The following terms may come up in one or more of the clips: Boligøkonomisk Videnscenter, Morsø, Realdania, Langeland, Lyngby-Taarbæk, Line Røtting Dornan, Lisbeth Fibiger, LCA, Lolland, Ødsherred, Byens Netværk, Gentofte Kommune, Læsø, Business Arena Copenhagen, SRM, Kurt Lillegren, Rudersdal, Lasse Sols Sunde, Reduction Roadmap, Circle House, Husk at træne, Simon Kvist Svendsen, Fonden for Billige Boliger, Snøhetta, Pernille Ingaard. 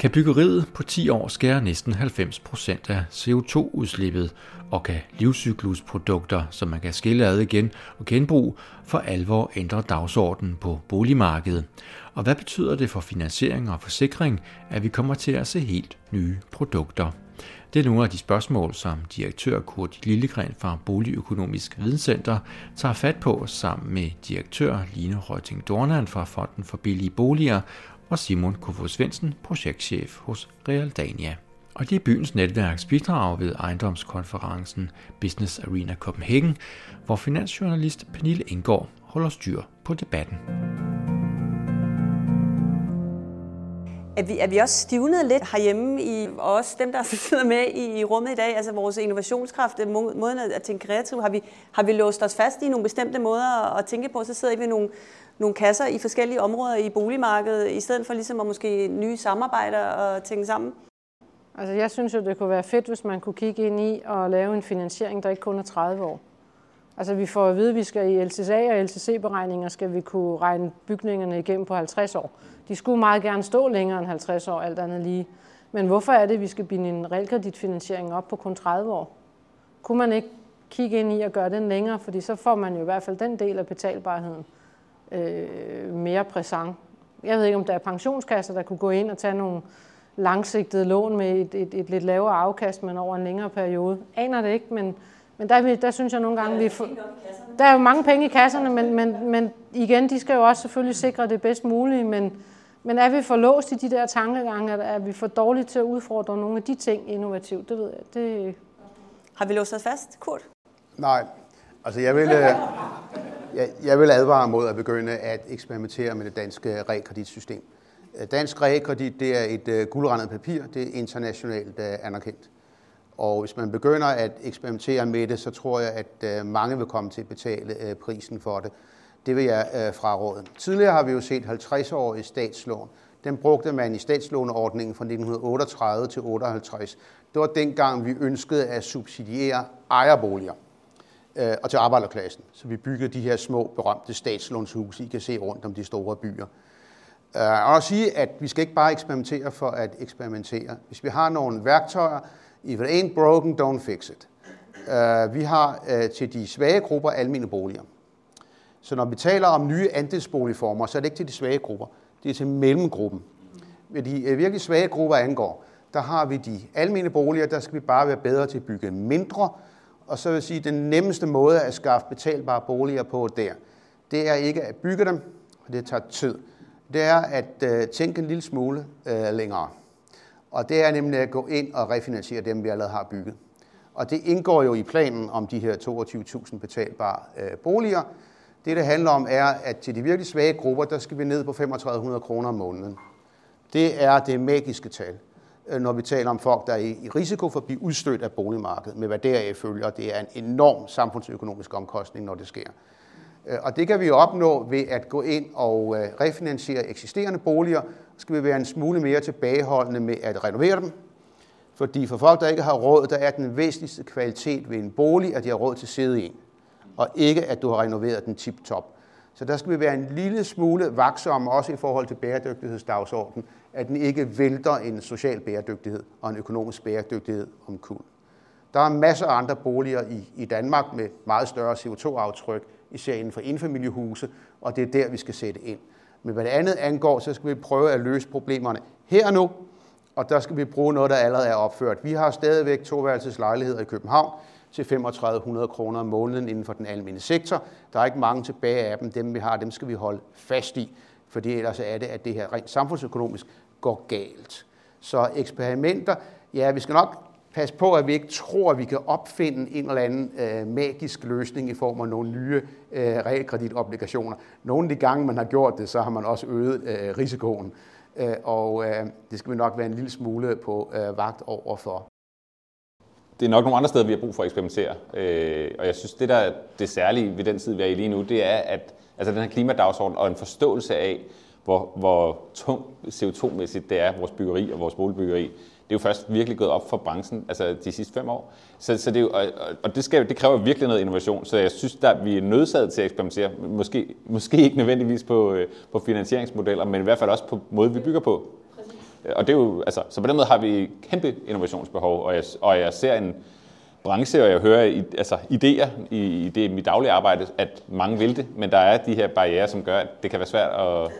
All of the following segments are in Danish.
kan byggeriet på 10 år skære næsten 90% af CO2-udslippet, og kan livscyklusprodukter, som man kan skille ad igen og genbruge, for alvor ændre dagsordenen på boligmarkedet. Og hvad betyder det for finansiering og forsikring, at vi kommer til at se helt nye produkter? Det er nogle af de spørgsmål, som direktør Kurt Lillegren fra Boligøkonomisk Videnscenter tager fat på sammen med direktør Line Røtting Dornan fra Fonden for Billige Boliger og Simon Kvist Svendsen, projektchef hos Realdania. Og det er Byens Netværks bidrag ved ejendomskonferencen Business Arena Copenhagen, hvor finansjournalist Pernille Ingaard holder styr på debatten. Er vi også stivnet lidt herhjemme, og også dem, der sidder med i rummet i dag, altså vores innovationskraft, måden at tænke kreativt, har vi låst os fast i nogle bestemte måder at tænke på, så sidder vi i nogle kasser i forskellige områder i boligmarkedet, i stedet for ligesom at måske nye samarbejder og tænke sammen? Altså jeg synes jo, det kunne være fedt, hvis man kunne kigge ind i og lave en finansiering, der ikke kun er 30 år. Altså vi får at vide, at vi skal i LCA og LCC-beregninger, skal vi kunne regne bygningerne igennem på 50 år. De skulle meget gerne stå længere end 50 år, alt andet lige. Men hvorfor er det, at vi skal binde en realkreditfinansiering op på kun 30 år? Kunne man ikke kigge ind i at gøre den længere? Fordi så får man jo i hvert fald den del af betalbarheden mere præsent. Jeg ved ikke, om der er pensionskasser, der kunne gå ind og tage nogle langsigtede lån med et lidt lavere afkast, men over en længere periode. Aner det ikke, men der synes jeg nogle gange, der er jo mange penge i kasserne, men igen, de skal jo også selvfølgelig sikre det bedst mulige, men er vi for låst i de der tankegange, er vi for dårlige til at udfordre nogle af de ting innovativt? Det ved jeg. Har vi låst os fast, Kurt? Nej, altså jeg vil advare mod at begynde at eksperimentere med det danske realkreditsystem. Dansk realkredit, det er et guldrandet papir, det er internationalt anerkendt. Og hvis man begynder at eksperimentere med det, så tror jeg, at mange vil komme til at betale prisen for det. Det vil jeg fraråde. Tidligere har vi jo set 50-årige statslån. Den brugte man i statslåneordningen fra 1938 til 58. Det var dengang, vi ønskede at subsidiere ejerboliger og til arbejderklassen. Så vi byggede de her små, berømte statslånshuse, I kan se rundt om de store byer. Og at sige, at vi skal ikke bare eksperimentere for at eksperimentere. Hvis vi har nogle værktøjer, if it ain't broken, don't fix it. Vi har til de svage grupper almene boliger. Så når vi taler om nye andelsboligformer, så er det ikke til de svage grupper, det er til mellemgruppen. Hvad de virkelig svage grupper angår, der har vi de almene boliger, der skal vi bare være bedre til at bygge mindre, og så vil sige, at den nemmeste måde at skaffe betalbare boliger på der, det er ikke at bygge dem, og det tager tid. Det er at tænke en lille smule længere. Og det er nemlig at gå ind og refinansiere dem, vi allerede har bygget. Og det indgår jo i planen om de her 22.000 betalbare boliger. Det handler om, er, at til de virkelig svage grupper, der skal vi ned på 3.500 kroner om måneden. Det er det magiske tal, når vi taler om folk, der er i risiko for at blive udstødt af boligmarkedet, med hvad deraf følger. Det er en enorm samfundsøkonomisk omkostning, når det sker. Og det kan vi opnå ved at gå ind og refinansiere eksisterende boliger. Skal vi være en smule mere tilbageholdende med at renovere dem. Fordi for folk, der ikke har råd, der er den væsentligste kvalitet ved en bolig, at de har råd til at sidde i en. Og ikke, at du har renoveret den tip-top. Så der skal vi være en lille smule vaksomme, også i forhold til bæredygtighedsdagsordenen, at den ikke vælter en social bæredygtighed og en økonomisk bæredygtighed omkuld. Der er masser af andre boliger i Danmark med meget større CO2-aftryk, især inden for enfamiliehuse, og det er der, vi skal sætte ind. Men hvad det andet angår, så skal vi prøve at løse problemerne her og nu, og der skal vi bruge noget, der allerede er opført. Vi har stadigvæk toværelseslejligheder i København til 3.500 kroner om måneden inden for den almindelige sektor. Der er ikke mange tilbage af dem. Dem vi har, dem skal vi holde fast i, for ellers er det, at det her rent samfundsøkonomisk går galt. Så eksperimenter, ja, vi skal nok pas på, at vi ikke tror, at vi kan opfinde en eller anden magisk løsning i form af nogle nye realkreditobligationer. Nogle af de gange, man har gjort det, så har man også øget risikoen, og det skal vi nok være en lille smule på vagt overfor. Det er nok nogle andre steder, vi har brug for at eksperimentere, og jeg synes, det der er det særlige ved den tid, vi er i lige nu, det er, at altså den her klimadagsorden og en forståelse af, hvor tungt CO2-mæssigt det er, vores byggeri og vores boligbyggeri, det er jo først virkelig gået op for branchen, altså de sidste 5 år. Så det er jo, og det kræver virkelig noget innovation, så jeg synes, at vi er nødsaget til at eksperimentere. Måske ikke nødvendigvis på finansieringsmodeller, men i hvert fald også på måde, vi bygger på. Præcis. Og det er jo, altså, så på den måde har vi kæmpe innovationsbehov, og jeg ser en branche, og jeg hører idéer i det mit daglige arbejde, at mange vil det, men der er de her barrierer, som gør, at det kan være svært at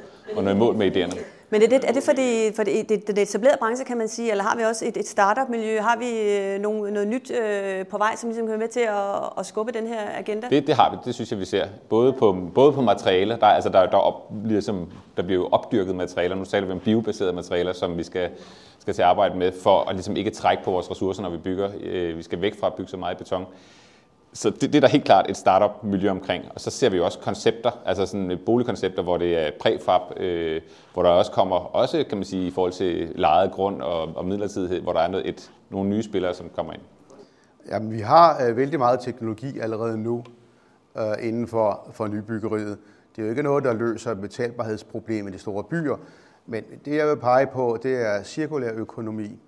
nå i mål med idéerne. Men er det fordi den etablerede branche, kan man sige, eller har vi også et startup-miljø? Har vi noget nyt på vej, som ligesom kan være med til at skubbe den her agenda? Det har vi, det synes jeg, vi ser. Både på materialer, der bliver jo opdyrket materialer. Nu taler vi om biobaserede materialer, som vi skal til at arbejde med, for at ligesom ikke trække på vores ressourcer, når vi bygger. Vi skal væk fra at bygge så meget i beton. Så det er der helt klart et startup-miljø omkring. Og så ser vi jo også koncepter, altså sådan boligkoncepter, hvor det er præfab, hvor der også kommer, kan man sige, i forhold til lejet grund og midlertidighed, hvor der er nogle nye spillere, som kommer ind. Jamen, vi har vældig meget teknologi allerede nu inden for nybyggeriet. Det er jo ikke noget, der løser betalbarhedsproblemet i de store byer, men det, jeg vil pege på, det er cirkulær økonomi.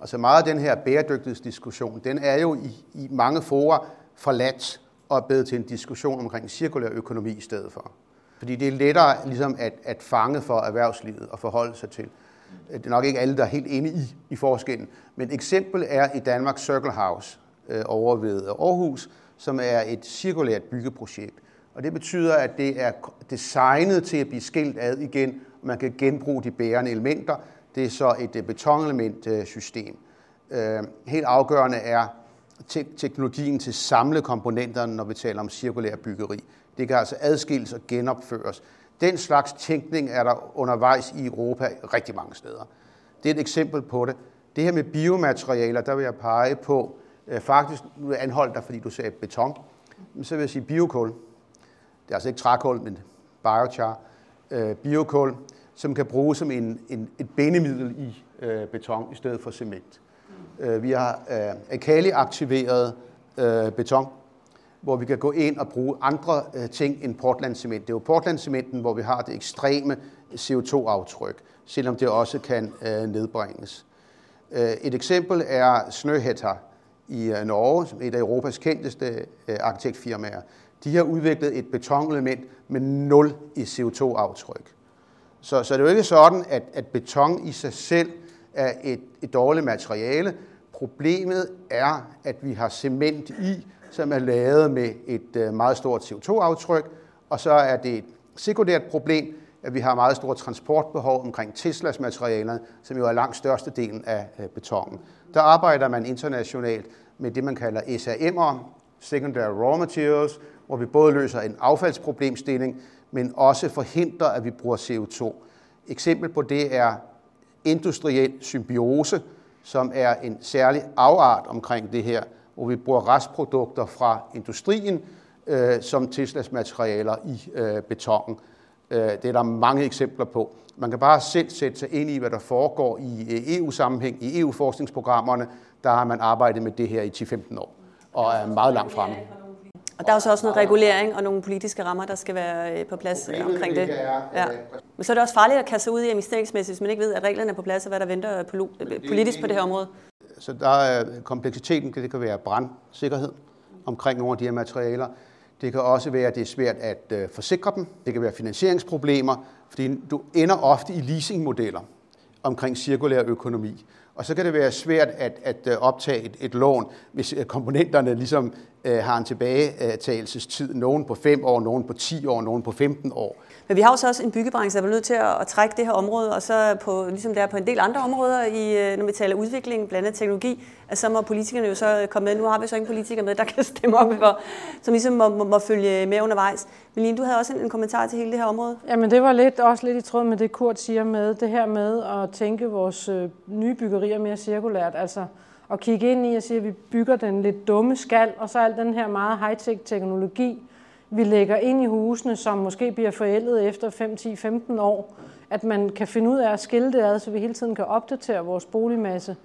Altså meget af den her bæredygtighedsdiskussion, den er jo i mange fora forladt og er blevet til en diskussion omkring cirkulær økonomi i stedet for. Fordi det er lettere ligesom at fange for erhvervslivet og forholde sig til. Det er nok ikke alle, der er helt inde i forskellen. Men et eksempel er i Danmark Circle House over ved Aarhus, som er et cirkulært byggeprojekt. Og det betyder, at det er designet til at blive skilt ad igen, og man kan genbruge de bærende elementer. Det er så et betonelementsystem. Helt afgørende er teknologien til at samle komponenterne, når vi taler om cirkulær byggeri. Det kan altså adskilles og genopføres. Den slags tænkning er der undervejs i Europa rigtig mange steder. Det er et eksempel på det. Det her med biomaterialer, der vil jeg pege på, faktisk nu anholdt dig, fordi du sagde beton, men så vil jeg sige biokul. Det er altså ikke trækul, men biochar. Biokul, som kan bruges som et bindemiddel i beton i stedet for cement. Vi har alkaliaktiveret beton, hvor vi kan gå ind og bruge andre ting end portlandcement. Det er jo portlandcementen, hvor vi har det ekstreme CO2-aftryk, selvom det også kan nedbringes. Et eksempel er Snøhetta i Norge, som et af Europas kendteste arkitektfirmaer. De har udviklet et betonelement med 0 i CO2-aftryk. Så det er jo ikke sådan, at beton i sig selv er et dårligt materiale. Problemet er, at vi har cement i, som er lavet med et meget stort CO2-aftryk, og så er det et sekundært problem, at vi har meget store transportbehov omkring Teslas materialer, som jo er langt størstedelen af betonen. Der arbejder man internationalt med det, man kalder SRM'er, Secondary Raw Materials, hvor vi både løser en affaldsproblemstilling, men også forhindrer, at vi bruger CO2. Eksempel på det er industriel symbiose, som er en særlig afart omkring det her, hvor vi bruger restprodukter fra industrien som Teslas materialer i betongen. Det er der mange eksempler på. Man kan bare selv sætte sig ind i, hvad der foregår i EU-sammenhæng. I EU-forskningsprogrammerne, der har man arbejdet med det her i 10-15 år, og er meget langt fremme. Og der er jo så også noget regulering og nogle politiske rammer, der skal være på plads omkring det. Ja. Men så er det også farligt at kaste sig ud i investeringsmæssigt, hvis man ikke ved, at reglerne er på plads, og hvad der venter politisk på det her område. Så der er kompleksiteten, det kan være brandsikkerhed omkring nogle af de her materialer. Det kan også være, at det er svært at forsikre dem. Det kan være finansieringsproblemer, fordi du ender ofte i leasingmodeller omkring cirkulær økonomi. Og så kan det være svært at optage et lån, hvis komponenterne ligesom har en tilbagetagelsestid. Nogen på 5 år, nogen på 10 år, nogen på 15 år. Men vi har jo så også en byggebranche, der er nødt til at trække det her område, og så ligesom der på en del andre områder, når vi taler udvikling, blandt andet teknologi, at så må politikerne jo så komme med. Nu har vi så ingen politikere med, der kan stemme op for, som ligesom må følge med undervejs. Men Line, du havde også en kommentar til hele det her område. Jamen det var lidt i tråd med det, Kurt siger med det her med at tænke vores nye byggerier mere cirkulært, altså at kigge ind i og sige, at vi bygger den lidt dumme skal, og så al den her meget high-tech teknologi, vi lægger ind i husene, som måske bliver forældet efter 5, 10, 15 år, at man kan finde ud af at skille det ad, så vi hele tiden kan opdatere vores boligmasse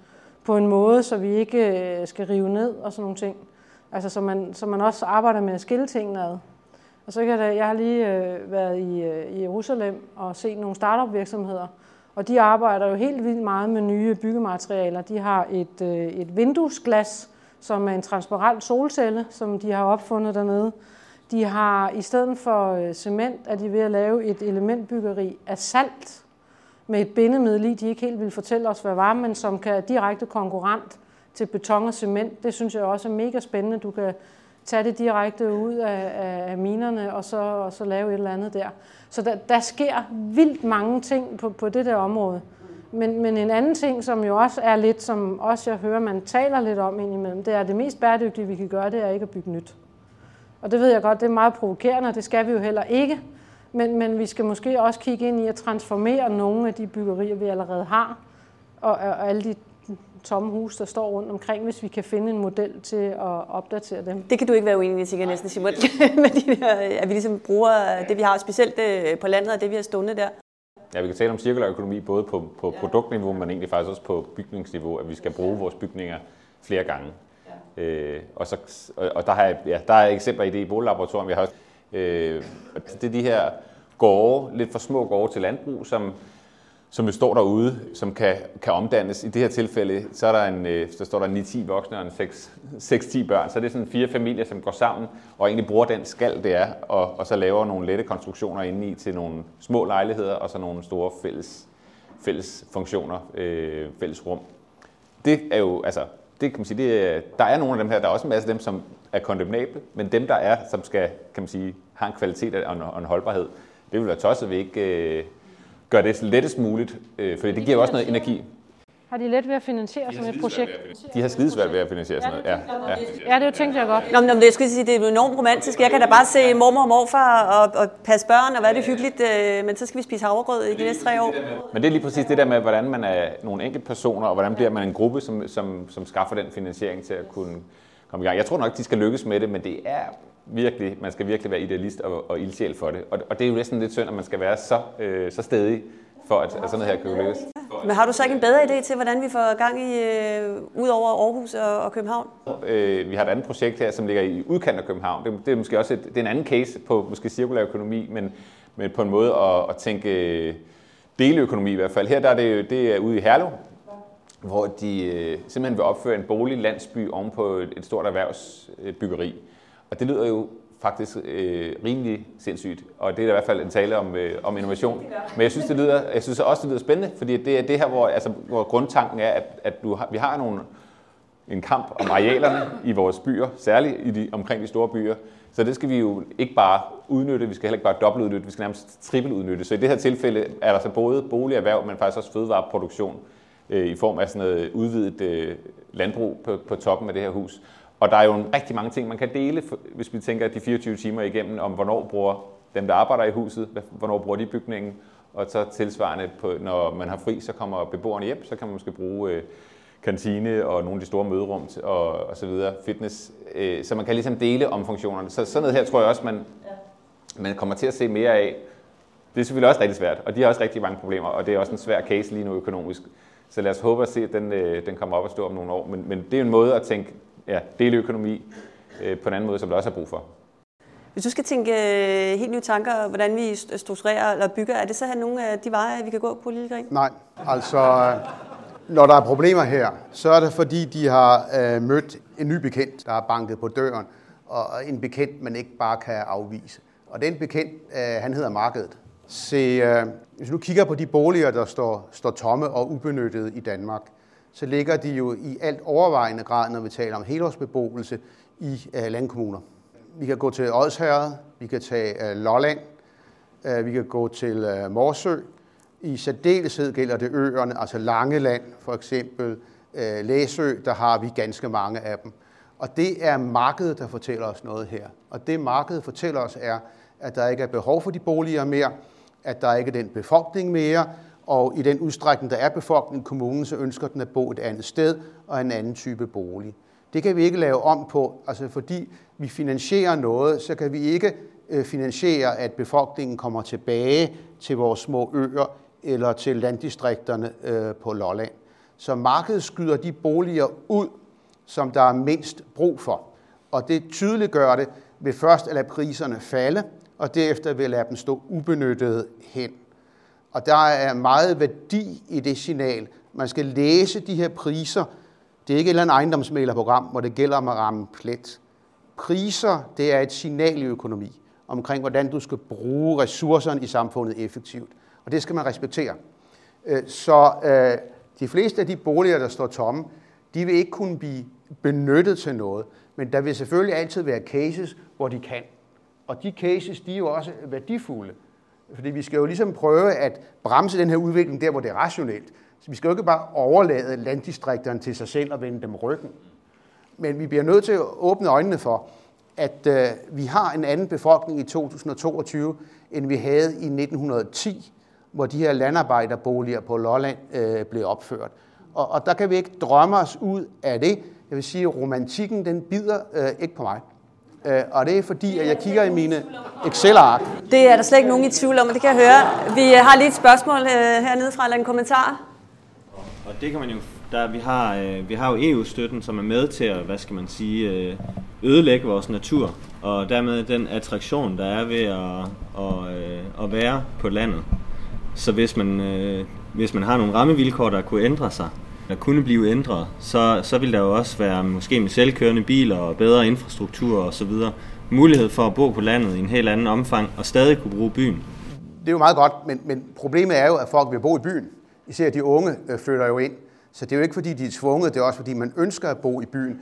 på en måde, så vi ikke skal rive ned og sådan nogle ting. Altså så man også arbejder med at skille tingene ad. Og så kan jeg har lige været i Jerusalem og set nogle startup virksomheder, og de arbejder jo helt vildt meget med nye byggematerialer. De har et vinduesglas, som er en transparent solcelle, som de har opfundet dernede. De har i stedet for cement, er de ved at lave et elementbyggeri af salt med et bindemiddel i, de ikke helt vil fortælle os, hvad var, men som kan direkte konkurrent til beton og cement. Det synes jeg også er mega spændende. Du kan tage det direkte ud af minerne og så lave et eller andet der. Så der sker vildt mange ting på det der område. Men en anden ting, som jo også er lidt, som også jeg hører, man taler lidt om indimellem, det er, at det mest bæredygtige, vi kan gøre, det er ikke at bygge nyt. Og det ved jeg godt, det er meget provokerende, og det skal vi jo heller ikke. Men vi skal måske også kigge ind i at transformere nogle af de byggerier, vi allerede har, og alle de tomme huse, der står rundt omkring, hvis vi kan finde en model til at opdatere dem. Det kan du ikke være uenig i, sikkert næsten, Simon, at vi ligesom bruger det, vi har, specielt på landet og det, vi har stående der. Ja, vi kan tale om cirkulær økonomi både på produktniveau, men egentlig faktisk også på bygningsniveau, at vi skal bruge vores bygninger flere gange. Ja. Og der er eksempler i det i boliglaboratorium, vi har også. Det er de her gårde, lidt for små gårde til landbrug, som jo står derude, som kan omdannes. I det her tilfælde, så står der 9-10 voksne og 6-10 børn. Så det er sådan 4 familier, som går sammen og egentlig bruger den skal, det er, og så laver nogle lette konstruktioner indeni til nogle små lejligheder og så nogle store fælles funktioner, fælles rum. Det er jo, altså, det kan man sige, der er nogle af dem her, der er også en masse af dem, som er kondemnable, men dem, der er, som skal, kan man sige, har en kvalitet og en holdbarhed, det vil være tosset, vi ikke... gør det så lettest muligt, fordi det giver også noget energi. Har de let ved at finansiere sådan et projekt? De har skidesvært ved at finansiere sådan noget. Ja, det tænkte jeg godt. Nå, men jeg skal sige, det er enormt romantisk. Jeg kan da bare se mormor og morfar og passe børn, og hvad er det hyggeligt, men så skal vi spise havregrød i de næste 3 år. Men det er lige præcis det der med, hvordan man er nogle enkelte personer, og hvordan bliver man en gruppe, som skaffer den finansiering til at kunne komme i gang. Jeg tror nok, de skal lykkes med det, men det er... virkelig, man skal virkelig være idealist og ildsjæl for det. Og det er jo næsten lidt synd, at man skal være så stædig, for at sådan noget her kan lykkes. Men har du så ikke en bedre idé til, hvordan vi får gang i, ud over Aarhus og København? Vi har et andet projekt her, som ligger i udkanten af København. Det er måske også det er en anden case på måske cirkulær økonomi, men på en måde at tænke deleøkonomi i hvert fald. Her der er det er ude i Herlev, hvor de simpelthen vil opføre en boliglandsby ovenpå et stort erhvervsbyggeri. Og det lyder jo faktisk rimelig sindssygt, og det er i hvert fald en tale om innovation. Men jeg synes også, det lyder spændende, fordi det er det her, hvor grundtanken er, at vi har en kamp om arealerne i vores byer, særligt omkring de store byer. Så det skal vi jo ikke bare udnytte, vi skal heller ikke bare dobbeltudnytte, vi skal nærmest trippeludnytte. Så i det her tilfælde er der så både boligerhverv, men faktisk også fødevareproduktion i form af sådan noget udvidet landbrug på toppen af det her hus. Og der er jo rigtig mange ting, man kan dele, hvis vi tænker de 24 timer igennem, om hvornår bruger dem, der arbejder i huset, hvornår bruger de bygningen, og så tilsvarende, når man har fri, så kommer beboerne hjem, så kan man måske bruge kantine og nogle af de store møderum og så videre, fitness, så man kan ligesom dele om funktionerne. Så sådan noget her tror jeg også, man kommer til at se mere af. Det er selvfølgelig også rigtig svært, og de har også rigtig mange problemer, og det er også en svær case lige nu økonomisk. Så lad os håbe at se, at den kommer op og stå om nogle år, men det er en måde at tænke, ja, deleøkonomi på en anden måde, som der også er brug for. Hvis du skal tænke helt nye tanker, hvordan vi strukturerer eller bygger, er det så her nogle af de veje, vi kan gå på Lillegren? Nej, altså når der er problemer her, så er det fordi, de har mødt en ny bekendt, der har banket på døren, og en bekendt, man ikke bare kan afvise. Og den bekendt, han hedder markedet. Se, hvis du kigger på de boliger, der står tomme og ubenyttede i Danmark, så ligger de jo i alt overvejende grad, når vi taler om helårsbeboelse, i landkommuner. Vi kan gå til Ødsherred, vi kan tage Lolland, vi kan gå til Morsø. I særdeleshed gælder det øerne, altså Langeland for eksempel, Læsø, der har vi ganske mange af dem. Og det er markedet, der fortæller os noget her. Og det markedet fortæller os er, at der ikke er behov for de boliger mere, at der ikke er den befolkning mere, og i den udstrækning, der er befolkningen i kommunen, så ønsker den at bo et andet sted og en anden type bolig. Det kan vi ikke lave om på, altså fordi vi finansierer noget, så kan vi ikke finansiere, at befolkningen kommer tilbage til vores små øer eller til landdistrikterne på Lolland. Så markedet skyder de boliger ud, som der er mindst brug for. Og det tydeliggør det ved først at lade priserne falde, og derefter ved at lade dem stå ubenyttede hen. Og der er meget værdi i det signal. Man skal læse de her priser. Det er ikke et eller andet ejendomsmæglerprogram, hvor det gælder om at ramme plet. Priser, det er et signal i økonomi omkring, hvordan du skal bruge ressourcerne i samfundet effektivt. Og det skal man respektere. Så de fleste af de boliger, der står tomme, de vil ikke kunne blive benyttet til noget. Men der vil selvfølgelig altid være cases, hvor de kan. Og de cases, de er jo også værdifulde. Fordi vi skal jo ligesom prøve at bremse den her udvikling der, hvor det er rationelt. Så vi skal jo ikke bare overlade landdistrikterne til sig selv og vende dem ryggen. Men vi bliver nødt til at åbne øjnene for, at vi har en anden befolkning i 2022, end vi havde i 1910, hvor de her landarbejderboliger på Lolland blev opført. Og der kan vi ikke drømme os ud af det. Jeg vil sige, at romantikken, den bider ikke på mig. Og det er fordi, at jeg kigger i mine Excel-ark. Det er der slet ikke nogen i tvivl om, og det kan jeg høre. Vi har lige et spørgsmål hernede fra, eller en kommentar. Og det kan man jo... Vi har jo EU-støtten, som er med til at, hvad skal man sige, ødelægge vores natur, og dermed den attraktion, der er ved at være på landet. Så hvis man har nogle rammevilkår, der kunne ændre sig, der kunne blive ændret, så vil der jo også være måske med selvkørende biler og bedre infrastruktur og så videre mulighed for at bo på landet i en helt anden omfang og stadig kunne bruge byen. Det er jo meget godt, men problemet er jo, at folk vil bo i byen. Især de unge flytter jo ind. Så det er jo ikke, fordi de er tvunget, det er også, fordi man ønsker at bo i byen.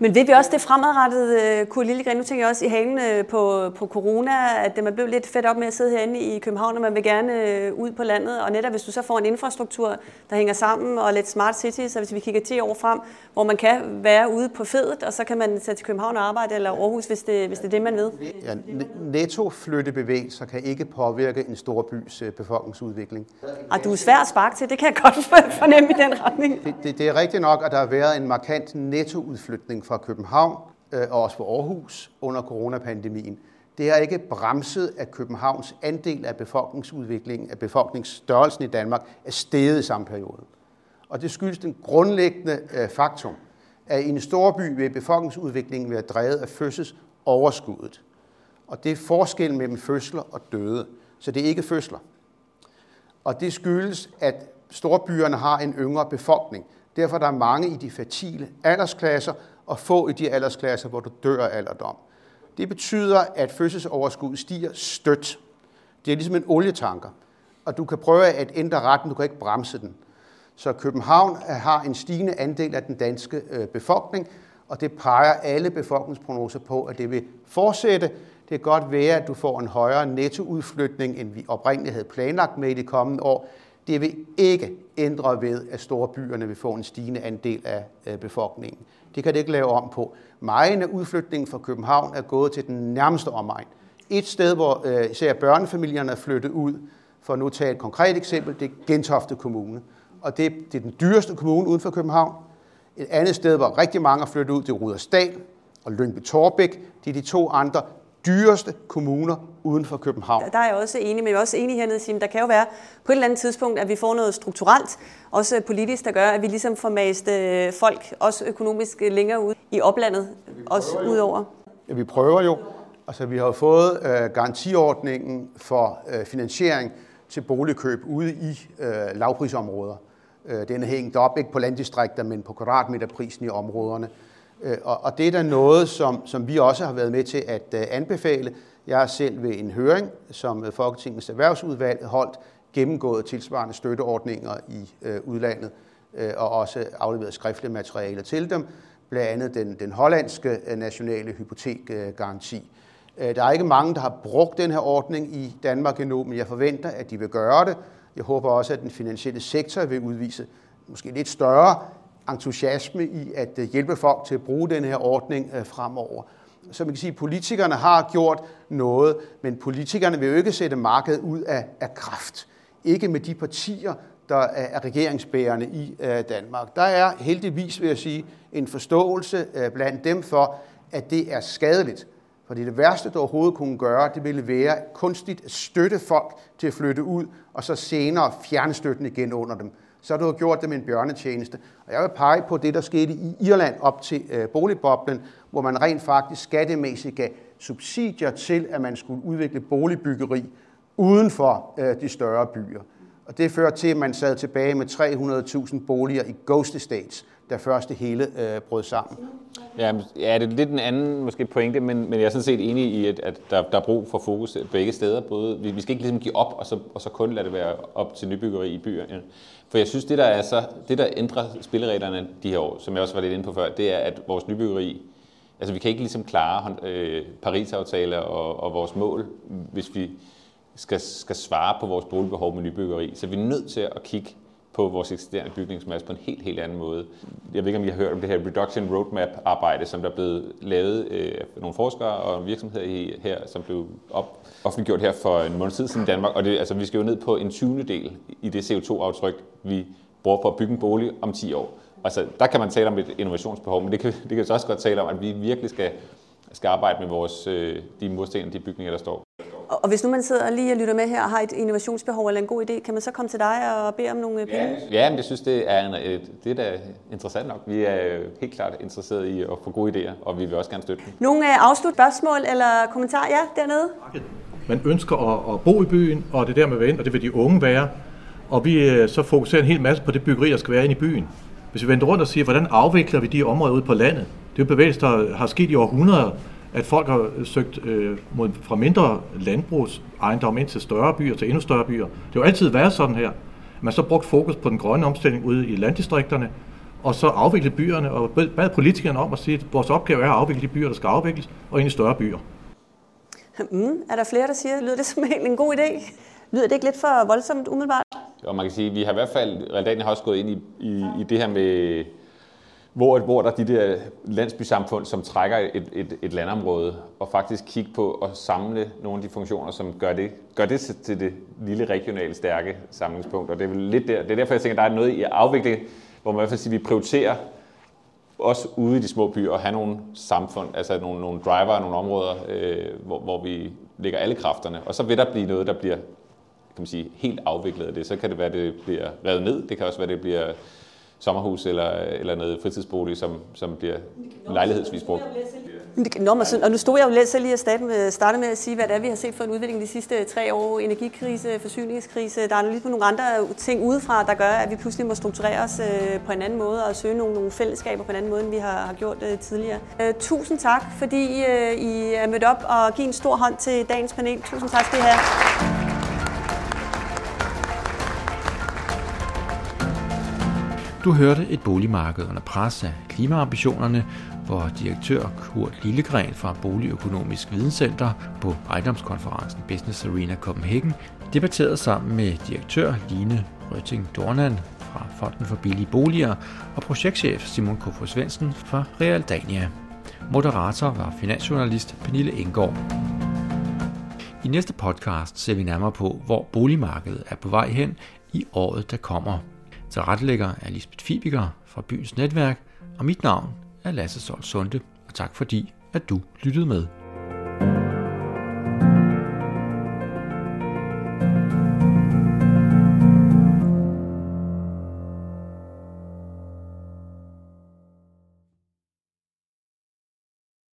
Men vil vi også det fremadrettede, Kurt Lillegren? Nu tænker jeg også i halen på corona, at man blev lidt fedt op med at sidde herinde i København, og man vil gerne ud på landet. Og netop hvis du så får en infrastruktur, der hænger sammen, og lidt smart city, så hvis vi kigger 10 år frem, hvor man kan være ude på fedet, og så kan man tage til København og arbejde, eller Aarhus, hvis det er det, man ved. Ja, nettoflyttebevægelser kan ikke påvirke en stor bys befolkningsudvikling. Og du er svær at sparke til, det kan jeg godt fornemme i den retning. Det er rigtigt nok, at der har været en markant nettoudflytning fra København og også fra Aarhus under coronapandemien. Det har ikke bremset, at Københavns andel af befolkningsudviklingen, af befolkningsstørrelsen i Danmark, er steget i samme periode. Og det skyldes den grundlæggende faktum, at i en storby vil befolkningsudviklingen være drevet af fødselsoverskuddet. Og det er forskellen mellem fødsler og døde, så det er ikke fødsler. Og det skyldes, at storbyerne har en yngre befolkning. Derfor er der mange i de fertile aldersklasser, og få i de aldersklasser, hvor du dør af alderdom. Det betyder, at fødselsoverskuddet stiger stødt. Det er ligesom en oljetanker, og du kan prøve at ændre retten, du kan ikke bremse den. Så København har en stigende andel af den danske befolkning, og det peger alle befolkningsprognoser på, at det vil fortsætte. Det kan godt være, at du får en højere nettoudflytning, end vi oprindeligt havde planlagt med i de kommende år. Det vil ikke ændre ved, at store byerne vil få en stigende andel af befolkningen. Det kan det ikke lave om på. Meget af udflytningen fra København er gået til den nærmeste omegn. Et sted, hvor især børnefamilierne er flyttet ud, for at nu tage et konkret eksempel, det er Gentofte Kommune. Og det er den dyreste kommune uden for København. Et andet sted, hvor rigtig mange er flyttet ud, det er Rudersdal og Lyngby-Taarbæk. Det er de to andre dyreste kommuner uden for København. Der er jeg også enig, men jeg er også enig hernede, Simon. Der kan jo være på et eller andet tidspunkt, at vi får noget strukturelt, også politisk, der gør, at vi ligesom får mast folk, også økonomisk, længere ud i oplandet, også udover. Ja, vi prøver jo. Altså, vi har jo fået garantiordningen for finansiering til boligkøb ude i lavprisområder. Den er hængt op, ikke på landdistrikter, men på kvadratmeterprisen i områderne. Og det er da noget, som vi også har været med til at anbefale. Jeg har selv ved en høring, som Folketingets Erhvervsudvalg holdt, gennemgået tilsvarende støtteordninger i udlandet, og også afleveret skriftlige materialer til dem, blandt andet den hollandske nationale hypotekgaranti. Der er ikke mange, der har brugt den her ordning i Danmark endnu, men jeg forventer, at de vil gøre det. Jeg håber også, at den finansielle sektor vil udvise måske lidt større entusiasme i at hjælpe folk til at bruge den her ordning fremover. Så man kan sige, at politikerne har gjort noget, men politikerne vil jo ikke sætte markedet ud af kraft. Ikke med de partier, der er regeringsbærende i Danmark. Der er heldigvis, vil jeg sige, en forståelse blandt dem for, at det er skadeligt. Fordi det værste, der overhovedet kunne gøre, det ville være kunstigt at støtte folk til at flytte ud, og så senere fjerne støtten igen under dem. Så du har gjort dem en bjørnetjeneste. Og jeg vil pege på det, der skete i Irland op til boligboblen, hvor man rent faktisk skattemæssigt gav subsidier til, at man skulle udvikle boligbyggeri uden for de større byer. Og det førte til, at man sad tilbage med 300.000 boliger i ghost estates, der først det hele brød sammen. Ja, det er lidt en anden måske pointe, men jeg er sådan set enig i, at der er brug for fokus begge steder. Både, vi skal ikke ligesom give op, og så kun lade det være op til nybyggeri i byer. For jeg synes, det der ændrer spillereglerne de her år, som jeg også var lidt inde på før, det er, at vores nybyggeri, altså vi kan ikke ligesom klare Paris-aftaler og vores mål, hvis vi skal svare på vores boligbehov med nybyggeri. Så vi er nødt til at kigge på vores eksisterende bygningsmasse på en helt anden måde. Jeg ved ikke, om I har hørt om det her Reduction Roadmap-arbejde, som der er blevet lavet af nogle forskere og virksomheder her, som blev offentliggjort her for en måned siden i Danmark. Og det, altså, vi skal jo ned på en 20. del i det CO2-aftryk, vi bruger på at bygge en bolig om 10 år. Altså, der kan man tale om et innovationsbehov, men det kan også godt tale om, at vi virkelig skal arbejde med vores, de mursten og de bygninger, der står. Og hvis nu man sidder lige og lytter med her og har et innovationsbehov eller en god idé, kan man så komme til dig og bede om nogle penge? Ja, men jeg synes, det er da interessant nok. Vi er helt klart interesserede i at få gode idéer, og vi vil også gerne støtte dem. Nogle afslutte spørgsmål eller kommentarer? Ja, dernede. Man ønsker at bo i byen, og det der med vand, og det vil de unge være. Og vi så fokuserer en hel masse på det byggeri, der skal være inde i byen. Hvis vi vender rundt og siger, hvordan afvikler vi de områder ude på landet? Det er jo bevægelser, der har sket i århundreder, at folk har søgt fra mindre landbrugsejendomme ind til større byer, til endnu større byer. Det har jo altid været sådan her. Man så brugt fokus på den grønne omstilling ude i landdistrikterne, og så afvikle byerne, og bad politikerne om at sige, at vores opgave er at afvikle de byer, der skal afvikles, og ind i større byer. Er der flere, der siger, lyder det som en god idé? Lyder det ikke lidt for voldsomt umiddelbart? Og man kan sige, at vi har i hvert fald, Realdania har også gået ind i det her med, hvor der er de der landsbysamfund, som trækker et landområde, og faktisk kigge på at samle nogle af de funktioner, som gør det til det lille regionale stærke samlingspunkt. Og det er lidt der. Det er derfor, jeg tænker, at der er noget i afvikling, hvor man i hvert fald siger, at vi prioriterer også ude i de små byer at have nogle samfund, altså nogle driver, nogle områder, hvor vi lægger alle kræfterne. Og så vil der blive noget, der bliver, kan man sige, helt afviklet af det. Så kan det være, at det bliver revet ned. Det kan også være, at det bliver sommerhus eller noget fritidsbolig, som bliver lejlighedsvis brugt. Og nu stod jeg jo selv lige at starte med at sige, hvad det er, vi har set for en udvikling de sidste 3 år. Energikrise, forsyningskrise. Der er lige på nogle andre ting udefra, der gør, at vi pludselig må strukturere os på en anden måde og søge nogle fællesskaber på en anden måde, end vi har gjort tidligere. Tusind tak, fordi I er mødt op og giv en stor hånd til dagens panel. Tusind tak skal I have. Du hørte et boligmarked under pres af klimaambitionerne, hvor direktør Kurt Lillegren fra Boligøkonomisk Videnscenter på ejendomskonferencen Business Arena Copenhagen debatterede sammen med direktør Line Røtting Dornan fra Fonden for Billige Boliger og projektchef Simon Kvist Svendsen fra Realdania. Moderator var finansjournalist Pernille Ingaard. I næste podcast ser vi nærmere på, hvor boligmarkedet er på vej hen i året, der kommer. Tilrettelægger er Lisbeth Fibiger fra Byens Netværk, og mit navn er Lasse Sols Sunde, og tak fordi, at du lyttede med.